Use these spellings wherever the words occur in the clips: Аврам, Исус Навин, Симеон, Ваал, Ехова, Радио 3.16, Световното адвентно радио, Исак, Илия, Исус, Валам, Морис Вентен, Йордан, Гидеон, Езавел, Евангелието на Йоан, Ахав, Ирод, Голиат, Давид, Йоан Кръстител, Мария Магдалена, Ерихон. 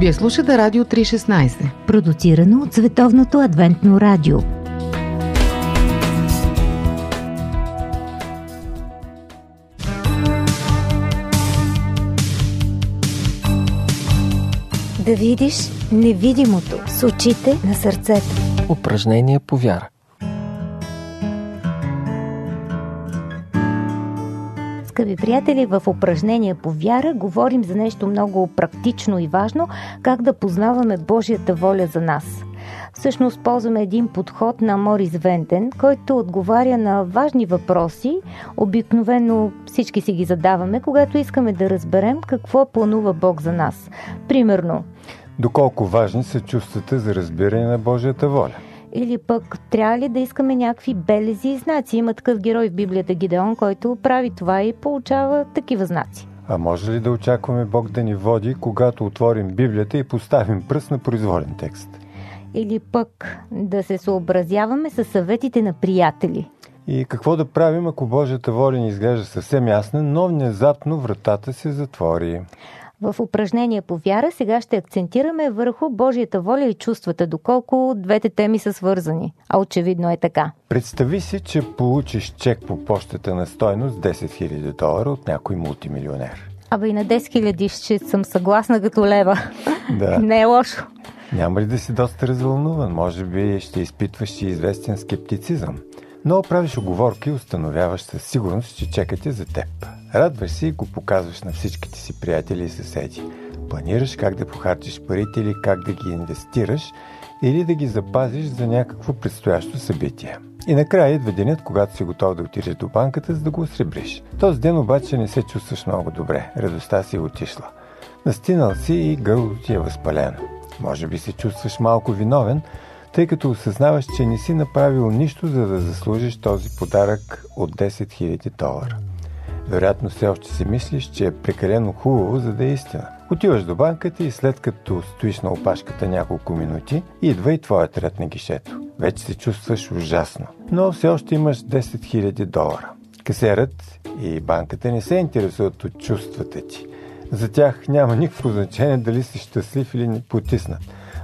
Вие слушате Радио 3.16, продуцирано от Световното адвентно радио. Да видиш невидимото с очите на сърцето. Упражнение по вяра. Скъпи приятели, в упражнение по вяра говорим за нещо много практично и важно, как да познаваме Божията воля за нас. Всъщност ползваме един подход на Морис Вентен, който отговаря на важни въпроси. Обикновено всички си ги задаваме, когато искаме да разберем какво планува Бог за нас. Примерно, доколко важни са чувствата за разбиране на Божията воля? Или пък трябва ли да искаме някакви белези и знаци? Има такъв герой в Библията Гидеон, който прави това и получава такива знаци. А може ли да очакваме Бог да ни води, когато отворим Библията и поставим пръст на произволен текст? Или пък да се съобразяваме със съветите на приятели. И какво да правим, ако Божията воля ни изглежда съвсем ясна, но внезапно вратата се затвори? В упражнение по вяра сега ще акцентираме върху Божията воля и чувствата, доколко двете теми са свързани. А очевидно е така. Представи си, че получиш чек по пощата на стойност $10,000 от някой мултимилионер. Абе и на 10 хиляди ще съм съгласна като лева. Да. Не е лошо. Няма ли да си доста развълнуван? Може би ще изпитваш и известен скептицизъм. Но правиш уговорки и установяваш със сигурност, че чекът е за теб. Радваш се и го показваш на всичките си приятели и съседи. Планираш как да похарчиш парите или как да ги инвестираш или да ги запазиш за някакво предстоящо събитие. И накрая идва денят, когато си готов да отидеш до банката, за да го осребриш. Този ден обаче не се чувстваш много добре. Радостта си е отишла. Настинал си и гърлото ти е възпалено. Може би се чувстваш малко виновен, тъй като осъзнаваш, че не си направил нищо, за да заслужиш този подарък от $10,000. Вероятно все още си мислиш, че е прекалено хубаво, за да е истина. Отиваш до банката и след като стоиш на опашката няколко минути, идва и твоят ред на гишето. Вече се чувстваш ужасно, но все още имаш $10,000. Касерът и банката не се интересуват от чувствата ти. За тях няма никакво значение дали си щастлив или не потиснат.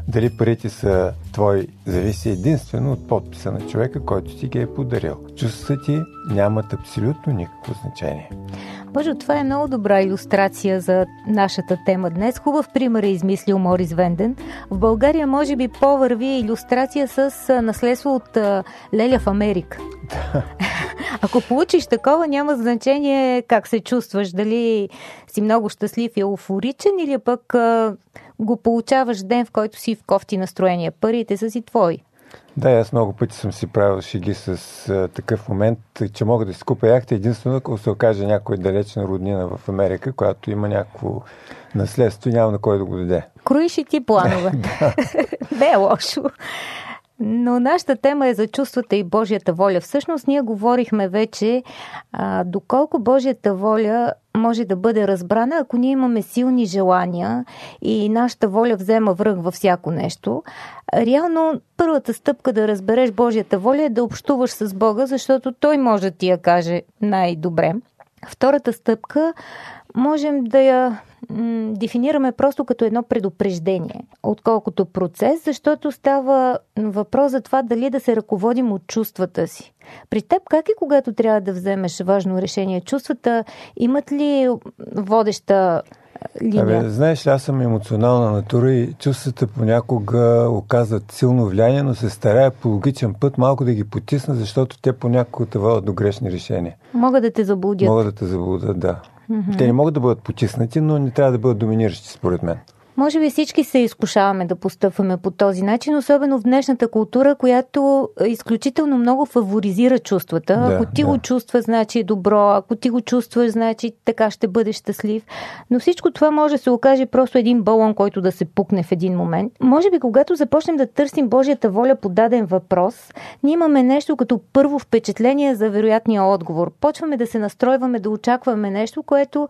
Дали парите са твои, зависи единствено от подписа на човека, който ти ги е подарил. Чувствата ти нямат абсолютно никакво значение. Боже, това е много добра илюстрация за нашата тема днес. Хубав пример е измислил Морис Вентен. В България може би по-върви илюстрация с наследство от Леля в Америка. Да. Ако получиш такова, няма значение как се чувстваш, дали си много щастлив и еуфоричен или пък го получаваш ден, в който си в кофти настроение. Парите са си твои. Да, аз много пъти съм си правил шеги с такъв момент, че мога да си купя яхта единствено, ако се окаже някоя далечна роднина в Америка, която има някакво наследство и няма на кой да го даде. Круиш и ти планове. Не е лошо. Но нашата тема е за чувствата и Божията воля. Всъщност ние говорихме вече доколко Божията воля може да бъде разбрана, ако ние имаме силни желания и нашата воля взема връх във всяко нещо. Реално първата стъпка да разбереш Божията воля е да общуваш с Бога, защото Той може да ти я каже най-добре. Втората стъпка можем да я дефинираме просто като едно предупреждение, отколкото процес, защото става въпрос за това дали да се ръководим от чувствата си. При теб как и когато трябва да вземеш важно решение? Чувствата имат ли водеща линия? Знаеш, аз съм емоционална натура и чувствата понякога оказват силно влияние, но се старая по логичен път малко да ги потисна, защото те понякога те водят до грешни решения. Могат да те заблудят. Могат да те заблудят, да. Те не могат да бъдат потиснати, но не трябва да бъдат доминиращи, според мен. Може би всички се изкушаваме да постъпваме по този начин, особено в днешната култура, която изключително много фаворизира чувствата. Да, ако ти го чувстваш, значи е добро. Ако ти го чувстваш, значи така ще бъдеш щастлив. Но всичко това може да се окаже просто един балон, който да се пукне в един момент. Може би когато започнем да търсим Божията воля по даден въпрос, ние имаме нещо като първо впечатление за вероятния отговор. Почваме да се настройваме, да очакваме нещо, което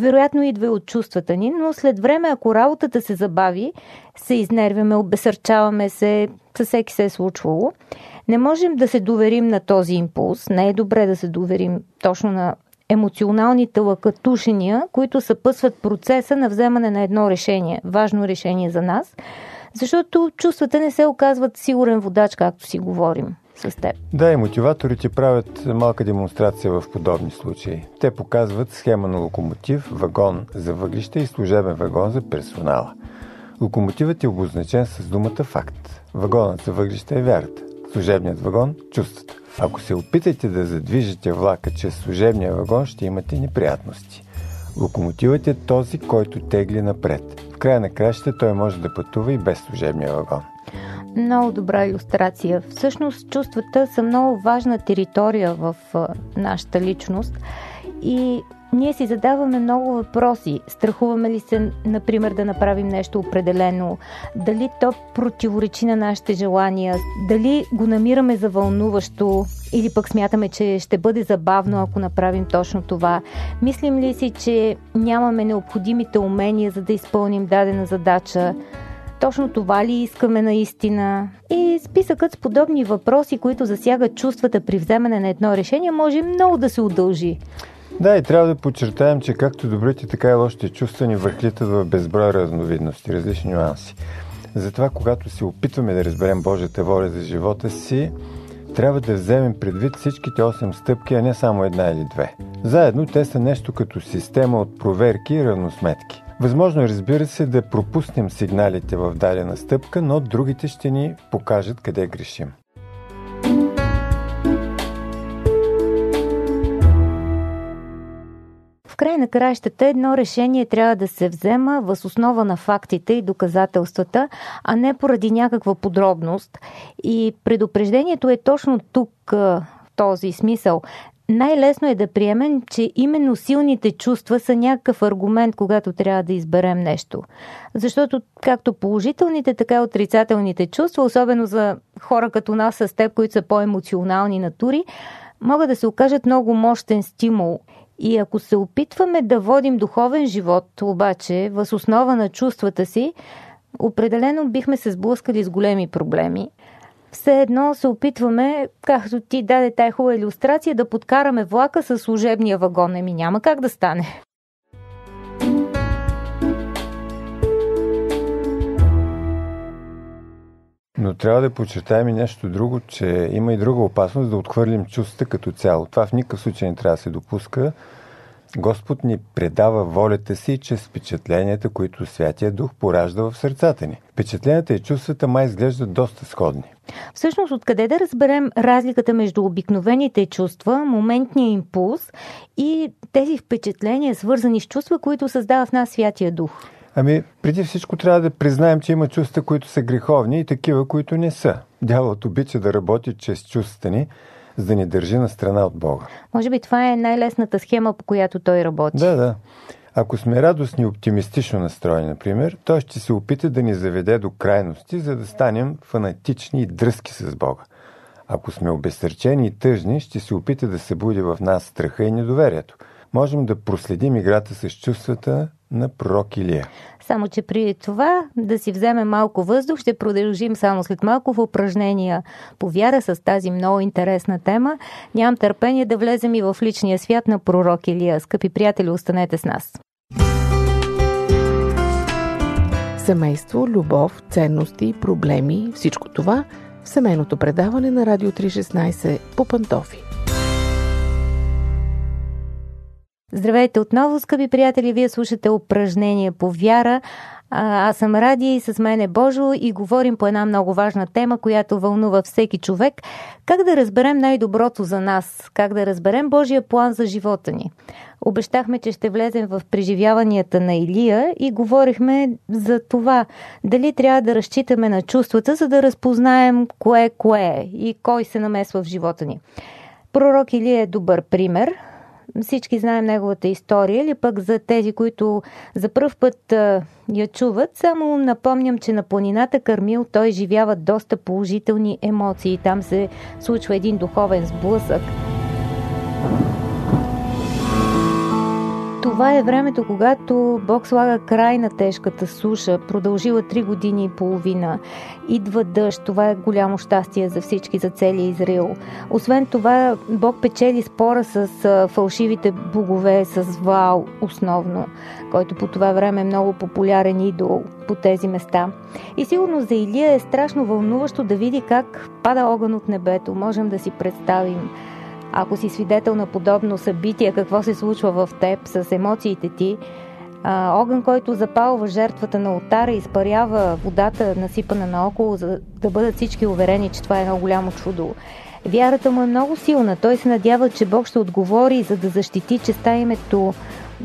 вероятно идва от чувствата ни, но след време, ако работата се забави, се изнервяме, обесърчаваме се, със всеки се е случвало. Не можем да се доверим на този импулс. Не е добре да се доверим точно на емоционалните лъкатушения, които съпъсват процеса на вземане на едно решение, важно решение за нас, защото чувствата не се оказват сигурен водач, както си говорим с теб. Да, и мотиваторите правят малка демонстрация в подобни случаи. Те показват схема на локомотив, вагон за въглища и служебен вагон за персонала. Локомотивът е обозначен с думата факт. Вагонът за въглища е вярата. Служебният вагон – чувствата. Ако се опитате да задвижите влака чрез служебния вагон, ще имате неприятности. Локомотивът е този, който тегли напред. В края на краща той може да пътува и без служебния вагон. Много добра илюстрация. Всъщност чувствата са много важна територия в нашата личност и ние си задаваме много въпроси. Страхуваме ли се, например, да направим нещо определено? Дали то противоречи на нашите желания? Дали го намираме за вълнуващо? Или пък смятаме, че ще бъде забавно, ако направим точно това? Мислим ли си, че нямаме необходимите умения, за да изпълним дадена задача? Точно това ли искаме наистина? И списъкът с подобни въпроси, които засягат чувствата при вземане на едно решение, може много да се удължи. Да, и трябва да подчертаем, че както добрите, така и лошите чувства ни върхлитат в безброй разновидности, различни нюанси. Затова, когато се опитваме да разберем Божията воля за живота си, трябва да вземем предвид всичките 8 стъпки, а не само една или две. Заедно те са нещо като система от проверки и равносметки. Възможно е, разбира се, да пропуснем сигналите в дадена стъпка, но другите ще ни покажат къде грешим. В край на краищата едно решение трябва да се взема въз основа на фактите и доказателствата, а не поради някаква подробност. И предупреждението е точно тук, в този смисъл. Най-лесно е да приемем, че именно силните чувства са някакъв аргумент, когато трябва да изберем нещо. Защото както положителните, така и отрицателните чувства, особено за хора като нас с теб, които са по-емоционални натури, могат да се окажат много мощен стимул. И ако се опитваме да водим духовен живот, обаче, въз основа на чувствата си, определено бихме се сблъскали с големи проблеми. Все едно се опитваме, както ти даде тая хубава илюстрация, да подкараме влака със служебния вагон. Еми няма как да стане. Но трябва да подчертаем и нещо друго, че има и друга опасност да отхвърлим чувствата като цяло. Това в никакъв случай не трябва да се допуска. Господ ни предава волята си чрез впечатленията, които Святия Дух поражда в сърцата ни. Впечатленията и чувствата май изглеждат доста сходни. Всъщност, откъде да разберем разликата между обикновените чувства, моментния импулс и тези впечатления, свързани с чувства, които създава в нас Святия Дух? Ами, преди всичко трябва да признаем, че има чувства, които са греховни и такива, които не са. Дяволът обича да работи чрез чувствата ни, за да ни държи на страна от Бога. Може би това е най-лесната схема, по която той работи. Да. Ако сме радостни и оптимистично настроени, например, той ще се опита да ни заведе до крайности, за да станем фанатични и дръзки с Бога. Ако сме обезсърчени и тъжни, ще се опита да събуди в нас страха и недоверието. Можем да проследим играта с чувствата на пророк Илия. Само, че при това да си вземе малко въздух, ще продължим само след малко в упражнения по вяра с тази много интересна тема. Нямам търпение да влезем и в личния свят на пророк Илия. Скъпи приятели, останете с нас. Семейство, любов, ценности, проблеми, всичко това в семейното предаване на Радио 3.16 по пантофи. Здравейте отново, скъпи приятели! Вие слушате упражнения по вяра. Аз съм Ради и с мен е Божо и говорим по една много важна тема, която вълнува всеки човек. Как да разберем най-доброто за нас? Как да разберем Божия план за живота ни? Обещахме, че ще влезем в преживяванията на Илия и говорихме за това. Дали трябва да разчитаме на чувствата, за да разпознаем кое е и кой се намесва в живота ни. Пророк Илия е добър пример. Всички знаем неговата история, или пък за тези, които за пръв път я чуват. Само напомням, че на планината Кармил той изживява доста положителни емоции. Там се случва един духовен сблъсък. Това е времето, когато Бог слага край на тежката суша, продължила 3 години и половина. Идва дъжд, това е голямо щастие за всички, за целия Израил. Освен това, Бог печели спора с фалшивите богове, с Ваал основно, който по това време е много популярен идол по тези места. И сигурно за Илия е страшно вълнуващо да види как пада огън от небето. Можем да си представим. Ако си свидетел на подобно събитие, какво се случва в теб с емоциите ти? Огън, който запалва жертвата на олтара, изпарява водата, насипана наоколо, за да бъдат всички уверени, че това е едно голямо чудо. Вярата му е много силна. Той се надява, че Бог ще отговори, за да защити честа името,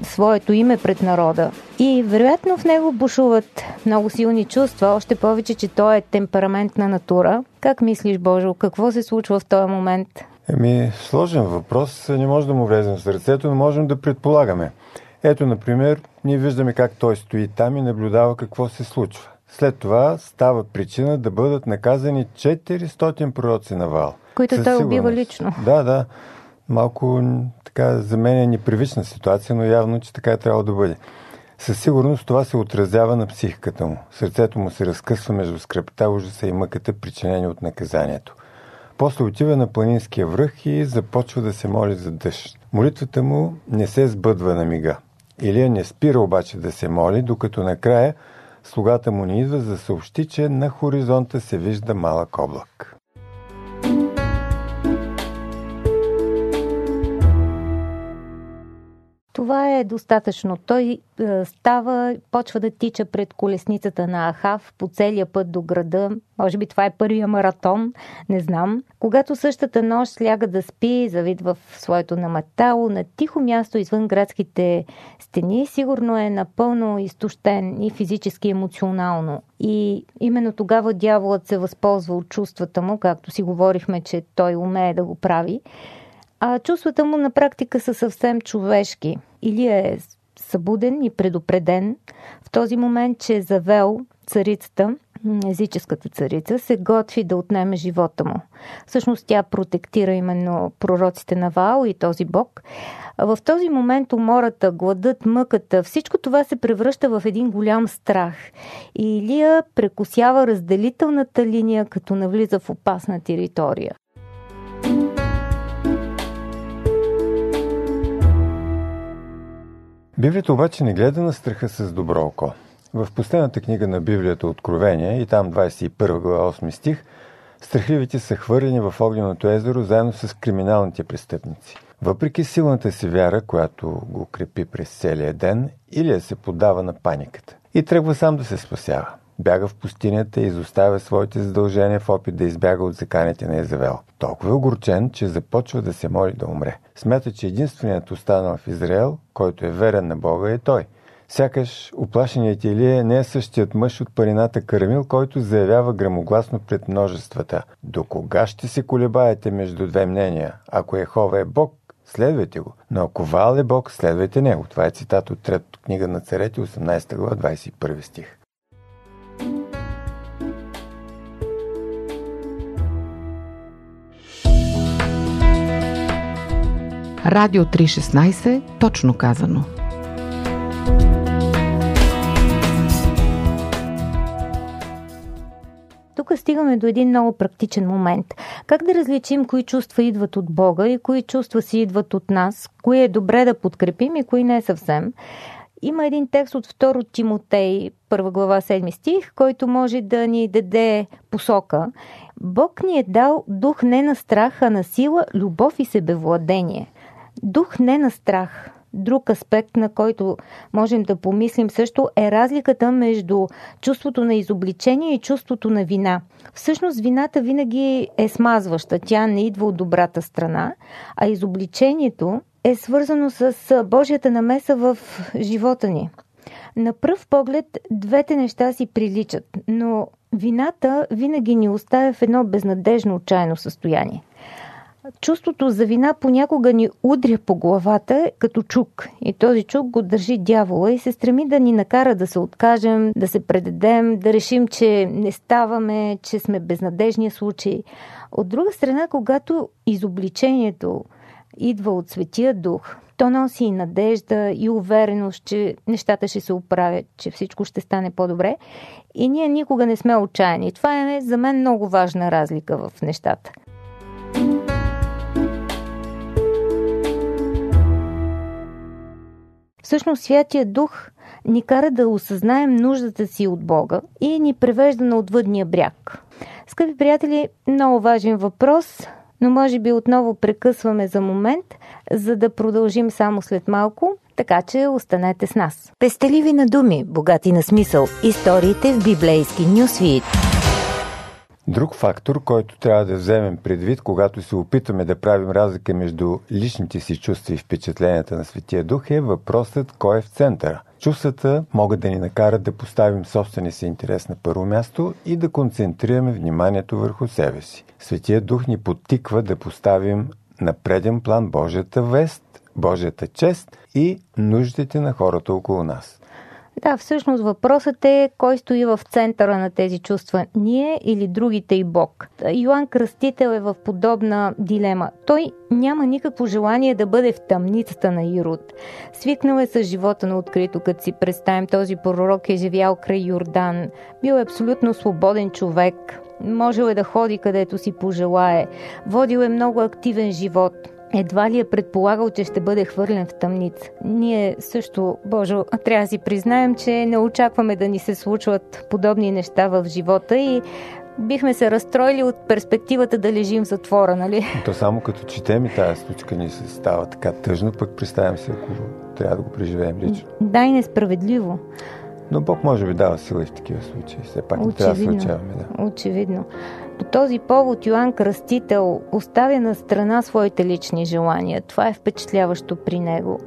своето име пред народа. И вероятно в него бушуват много силни чувства, още повече, че той е темпераментна натура. Как мислиш, Божо, какво се случва в този момент? Сложен въпрос. Не може да му влезем в сърцето, но можем да предполагаме. Ето, например, ние виждаме как той стои там и наблюдава какво се случва. След това става причина да бъдат наказани 400 пророци на Ваал. Които той убива лично. Да. Малко така за мен е непривична ситуация, но явно, че така е трябва да бъде. Със сигурност това се отразява на психиката му. Сърцето му се разкъсва между скръпта, ужаса и мъката, причинени от наказанието. После отива на планинския връх и започва да се моли за дъжд. Молитвата му не се сбъдва на мига. Илия не спира обаче да се моли, докато накрая слугата му не идва за да съобщи, че на хоризонта се вижда малък облак. Това е достатъчно. Той става, почва да тича пред колесницата на Ахав по целия път до града. Може би това е първия маратон, не знам. Когато същата нощ сляга да спи, завидва в своето наматало, на тихо място извън градските стени, сигурно е напълно изтощен и физически, емоционално. И именно тогава дяволът се възползва от чувствата му, както си говорихме, че той умее да го прави. А чувствата му на практика са съвсем човешки. Илия е събуден и предупреден в този момент, че Завел, царицата, езическата царица, се готви да отнеме живота му. Всъщност тя протектира именно пророците на Ваал и този бог. В този момент умората, гладът, мъката, всичко това се превръща в един голям страх. И Илия прекосява разделителната линия, като навлиза в опасна територия. Библията обаче не гледа на страха с добро око. В последната книга на Библията Откровение, и там 21 глава 8 стих, страхливите са хвърлени в огненото езеро заедно с криминалните престъпници. Въпреки силната си вяра, която го крепи през целия ден, Илия се поддава на паниката и тръгва сам да се спасява. Бяга в пустинята и изоставя своите задължения в опит да избяга от заканите на Езавел. Толкова е огорчен, че започва да се моли да умре. Смята, че единственият останал в Израел, който е верен на Бога, е той. Сякаш уплашеният Илия не е същият мъж от планината Кармил, който заявява грамогласно пред множествата: до кога ще се колебаете между две мнения? Ако Ехова е Бог, следвайте го. Но ако Ваал е Бог, следвайте него. Това е цитат от 3-та книга на Царете, 18 глава, 21 стих. Радио 3.16, точно казано. Тук стигаме до един много практичен момент. Как да различим кои чувства идват от Бога и кои чувства си идват от нас, кои е добре да подкрепим и кои не съвсем? Има един текст от 2 Тимотей, 1 глава 7 стих, който може да ни даде посока. Бог ни е дал дух не на страх, а на сила, любов и себевладение. Дух не на страх. Друг аспект, на който можем да помислим също, е разликата между чувството на изобличение и чувството на вина. Всъщност вината винаги е смазваща, тя не идва от добрата страна, а изобличението е свързано с Божията намеса в живота ни. На пръв поглед двете неща си приличат, но вината винаги ни оставя в едно безнадежно отчаяно състояние. Чувството за вина понякога ни удря по главата като чук. И този чук го държи дявола и се стреми да ни накара да се откажем, да се предадем, да решим, че не ставаме, че сме безнадежния случай. От друга страна, когато изобличението идва от Светия Дух, То носи надежда и увереност, че нещата ще се оправят, че всичко ще стане по-добре. И ние никога не сме отчаяни. Това е за мен много важна разлика в нещата. Всъщност Святия Дух ни кара да осъзнаем нуждата си от Бога и ни превежда на отвъдния бряг. Скъпи приятели, много важен въпрос, но може би отново прекъсваме за момент, за да продължим само след малко, така че останете с нас. Пестеливи на думи, богати на смисъл. Историите в библейски нюсвит. Друг фактор, който трябва да вземем предвид, когато се опитаме да правим разлика между личните си чувства и впечатленията на Светия Дух, е въпросът кой е в центъра. Чувствата могат да ни накарат да поставим собствения си интерес на първо място и да концентрираме вниманието върху себе си. Светия Дух ни подтиква да поставим на преден план Божията вест, Божията чест и нуждите на хората около нас. Да, всъщност въпросът е кой стои в центъра на тези чувства, ние или другите и Бог. Йоан Кръстител е в подобна дилема. Той няма никакво желание да бъде в тъмницата на Ирод. Свикнал е с живота на открито, като си представим този пророк е живял край Йордан. Бил е абсолютно свободен човек. Можел е да ходи където си пожелае. Водил е много активен живот. Едва ли е предполагал, че ще бъде хвърлен в тъмница. Ние също, Божо, трябва да си признаем, че не очакваме да ни се случват подобни неща в живота и бихме се разстроили от перспективата да лежим в затвора, нали? То само като четем и тази случка ни се става така тъжно, пък представям се, ако трябва да го преживеем лично. Да, и несправедливо. Но Бог може би дава сила и в такива случаи. Все пак не трябва да случаваме. Да. Очевидно. По този повод Йоан Кръстител оставя на страна своите лични желания. Това е впечатляващо при него.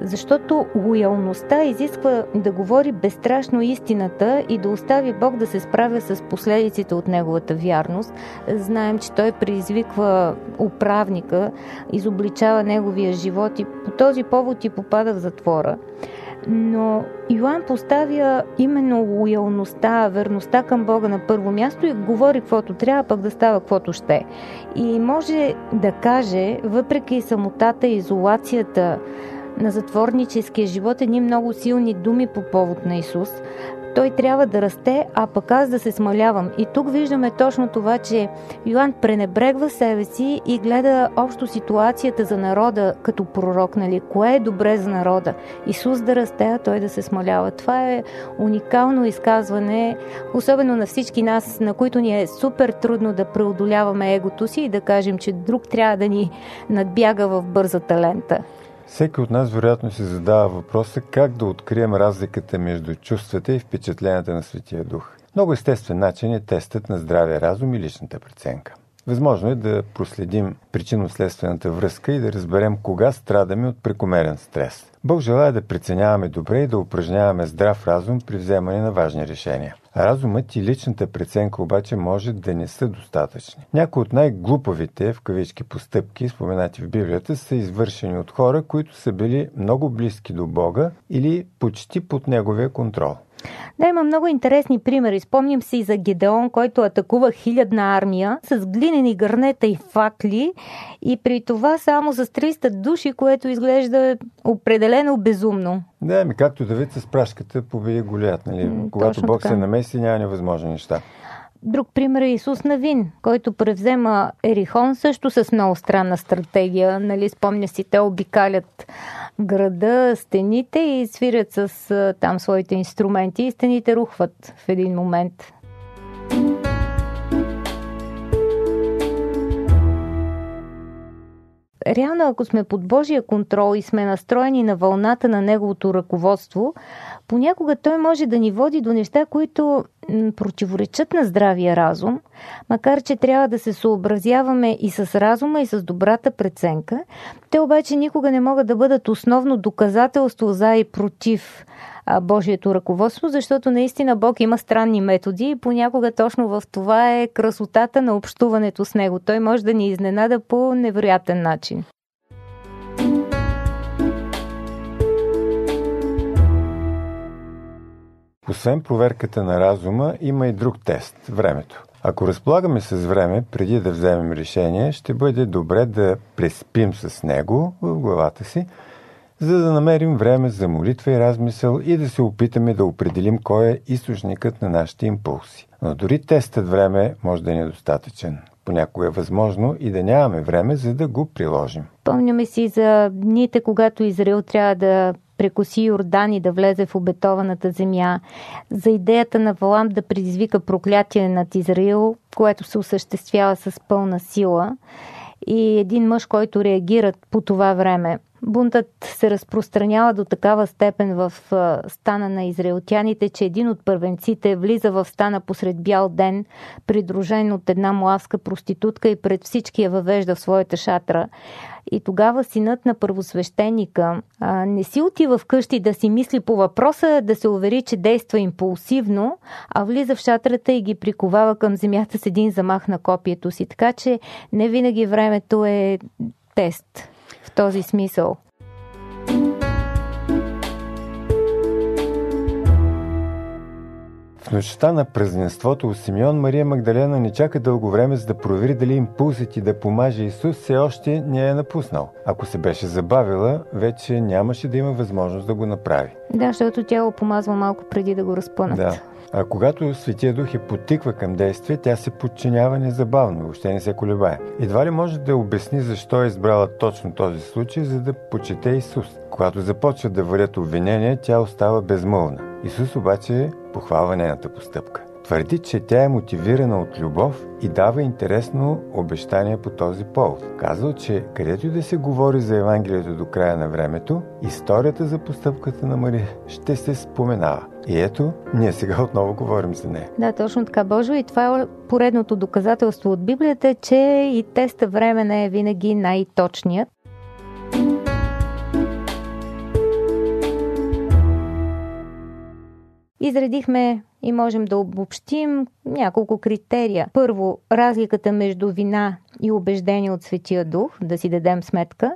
Защото лоялността изисква да говори безстрашно истината и да остави Бог да се справя с последиците от неговата вярност. Знаем, че той предизвиква управника, изобличава неговия живот и по този повод и попада в затвора. Но Йоан поставя именно лоялността, верността към Бога на първо място и говори каквото трябва, пък да става каквото ще. И може да каже, въпреки самотата и изолацията на затворническия живот, едни много силни думи по повод на Исус. Той трябва да расте, а пък аз да се смалявам. И тук виждаме точно това, че Йоан пренебрегва себе си и гледа общо ситуацията за народа като пророк, нали? Кое е добре за народа? Исус да расте, а той да се смалява. Това е уникално изказване, особено на всички нас, на които ни е супер трудно да преодоляваме егото си и да кажем, че друг трябва да ни надбяга в бързата лента. Всеки от нас вероятно се задава въпроса как да открием разликата между чувствата и впечатленията на Светия Дух. Много естествен начин е тестът на здравия разум и личната преценка. Възможно е да проследим причинно-следствената връзка и да разберем кога страдаме от прекомерен стрес. Бог желае да преценяваме добре и да упражняваме здрав разум при вземане на важни решения. Разумът и личната преценка обаче може да не са достатъчни. Някои от най-глупавите, в кавички, постъпки, споменати в Библията, са извършени от хора, които са били много близки до Бога или почти под неговия контрол. Да, има много интересни примери. Спомням си и за Гидеон, който атакува 1000 армия с глинени гърнета и факли и при това само с 300 души, което изглежда определено безумно. Да, както Давид с прашката победи Голиат, нали? Когато Бог се намеси, няма невъзможни неща. Друг пример е Исус Навин, който превзема Ерихон също с много странна стратегия. Нали, спомня си, те обикалят града, стените и свирят с там своите инструменти и стените рухват в един момент. Реално, ако сме под Божия контрол и сме настроени на вълната на Неговото ръководство, понякога Той може да ни води до неща, които противоречат на здравия разум, макар че трябва да се съобразяваме и с разума, и с добрата преценка. Те обаче никога не могат да бъдат основно доказателство за и против Божието ръководство, защото наистина Бог има странни методи и понякога точно в това е красотата на общуването с Него. Той може да ни изненада по невероятен начин. Освен проверката на разума, има и друг тест – времето. Ако разполагаме с време, преди да вземем решение, ще бъде добре да преспим с него в главата си, за да намерим време за молитва и размисъл и да се опитаме да определим кой е източникът на нашите импулси. Но дори тестът време може да е недостатъчен. Понякога е възможно и да нямаме време, за да го приложим. Помняме си за дните, когато Израил трябва да прекоси Йордан и да влезе в обетованата земя, за идеята на Валам да предизвика проклятие над Израил, което се осъществява с пълна сила, и един мъж, който реагира по това време. Бунтът се разпространява до такава степен в стана на израелтяните, че един от първенците влиза в стана посред бял ден, придружен от една муавска проститутка, и пред всички я въвежда в своята шатра. И тогава синът на първосвещеника не си отива вкъщи да си мисли по въпроса, да се увери, че действа импулсивно, а влиза в шатрата и ги приковава към земята с един замах на копието си. Така че не винаги времето е тест в този смисъл. В нощта на празненството у Симеон Мария Магдалена не чака дълго време, за да провери дали импулсът и да помаже Исус все още не е напуснал. Ако се беше забавила, вече нямаше да има възможност да го направи. Да, защото тя го помазва малко преди да го разпънат. Да. А когато Светия Дух я потиква към действие, тя се подчинява незабавно, въобще не се колебае. Едва ли може да обясни защо е избрала точно този случай, за да почете Исус. Когато започват да валят обвинения, тя остава безмълвна. Исус обаче похвалва нейната постъпка. Твърди, че тя е мотивирана от любов и дава интересно обещание по този повод. Казва, че където и да се говори за Евангелието до края на времето, историята за постъпката на Мария ще се споменава. И ето, ние сега отново говорим за нея. Да, точно така, Божо. И това е поредното доказателство от Библията, че и теста време не е винаги най-точният. Изредихме и можем да обобщим няколко критерия. Първо, разликата между вина и убеждение от Светия Дух, да си дадем сметка.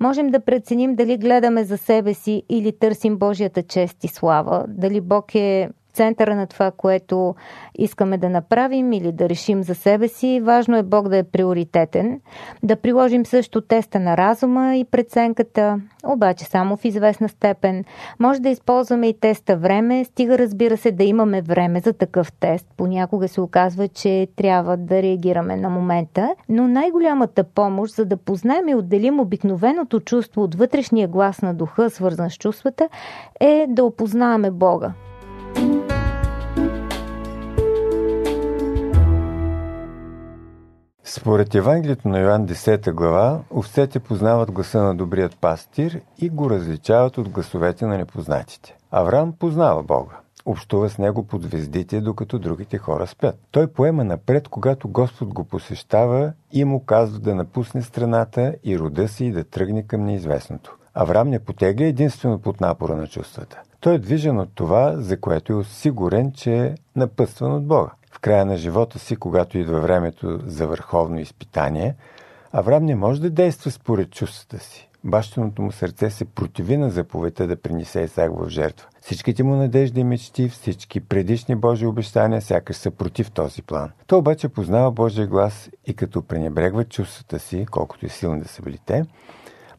Можем да преценим дали гледаме за себе си или търсим Божията чест и слава, дали Бог е центъра на това, което искаме да направим или да решим за себе си. Важно е Бог да е приоритетен. Да приложим също теста на разума и преценката, обаче само в известна степен. Може да използваме и теста време, стига, разбира се, да имаме време за такъв тест. Понякога се оказва, че трябва да реагираме на момента, но най-голямата помощ, за да познаем и отделим обикновеното чувство от вътрешния глас на духа, свързан с чувствата, е да опознаваме Бога. Според Евангелието на Йоан 10 глава, овцете познават гласа на добрият пастир и го различават от гласовете на непознатите. Аврам познава Бога, общува с него под звездите, докато другите хора спят. Той поема напред, когато Господ го посещава и му казва да напусне страната и рода си и да тръгне към неизвестното. Аврам не потегля единствено под напора на чувствата. Той е движен от това, за което е сигурен, че е напътстван от Бога. В края на живота си, когато идва времето за върховно изпитание, Аврам не може да действа според чувствата си. Бащиното му сърце се противи на заповедта да принесе Исак в жертва. Всичките му надежди и мечти, всички предишни Божии обещания сякаш са против този план. Той обаче познава Божия глас и като пренебрегва чувствата си, колкото и силни да са били те,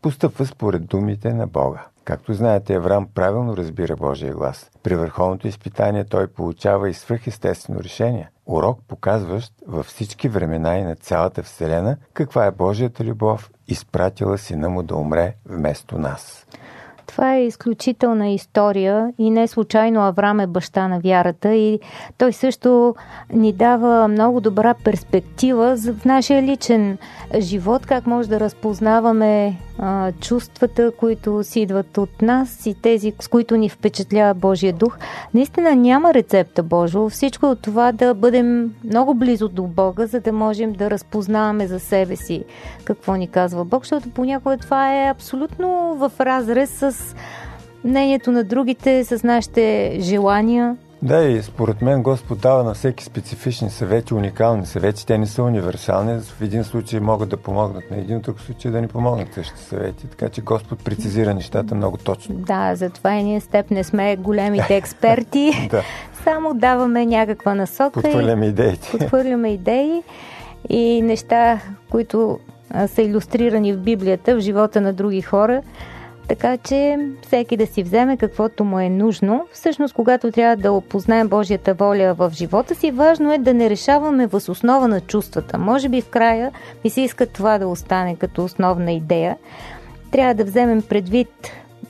постъпва според думите на Бога. Както знаете, Аврам правилно разбира Божия глас. При върховното изпитание той получава и свръхестествено решение. Урок, показващ във всички времена и на цялата Вселена каква е Божията любов, изпратила сина му да умре вместо нас. Това е изключителна история и не случайно Аврам е баща на вярата и той също ни дава много добра перспектива в нашия личен живот, как може да разпознаваме чувствата, които си идват от нас и тези, с които ни впечатлява Божия дух. Наистина няма рецепта, Божо. Всичко от това да бъдем много близо до Бога, за да можем да разпознаваме за себе си какво ни казва Бог, защото понякога това е абсолютно в разрез с мнението на другите, с нашите желания. Да, и според мен Господ дава на всеки специфични съвети, уникални съвети. Те не са универсални. В един случай могат да помогнат на един, в друг случай да ни помогнат същите съвети. Така че Господ прецизира нещата много точно. Да, затова и ние с теб не сме големите експерти. Да. Само даваме някаква насока. Подхвърляме идеи и неща, които са илюстрирани в Библията, в живота на други хора. Така че всеки да си вземе каквото му е нужно. Всъщност, когато трябва да опознаем Божията воля в живота си, важно е да не решаваме въз основа на чувствата. Може би в края ми се иска това да остане като основна идея. Трябва да вземем предвид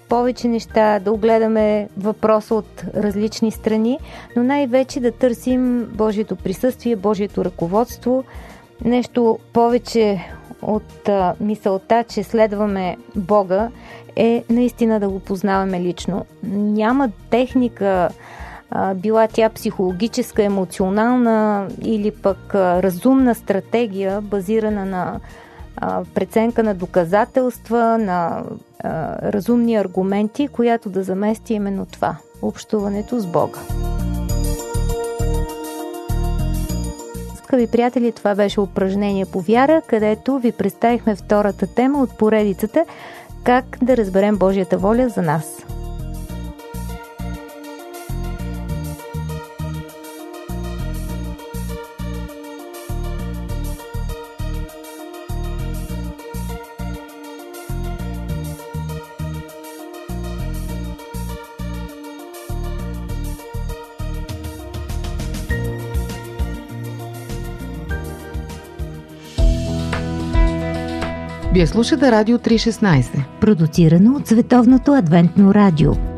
повече неща, да огледаме въпроса от различни страни, но най-вече да търсим Божието присъствие, Божието ръководство, нещо повече от мисълта, че следваме Бога, е наистина да го познаваме лично. Няма техника, била тя психологическа, емоционална или пък разумна стратегия, базирана на преценка на доказателства, на разумни аргументи, която да замести именно това – общуването с Бога. Скъпи приятели, това беше упражнение по вяра, където ви представихме втората тема от поредицата «Как да разберем Божията воля за нас». Вие слушате Радио 3.16, продуцирано от Световното адвентно радио.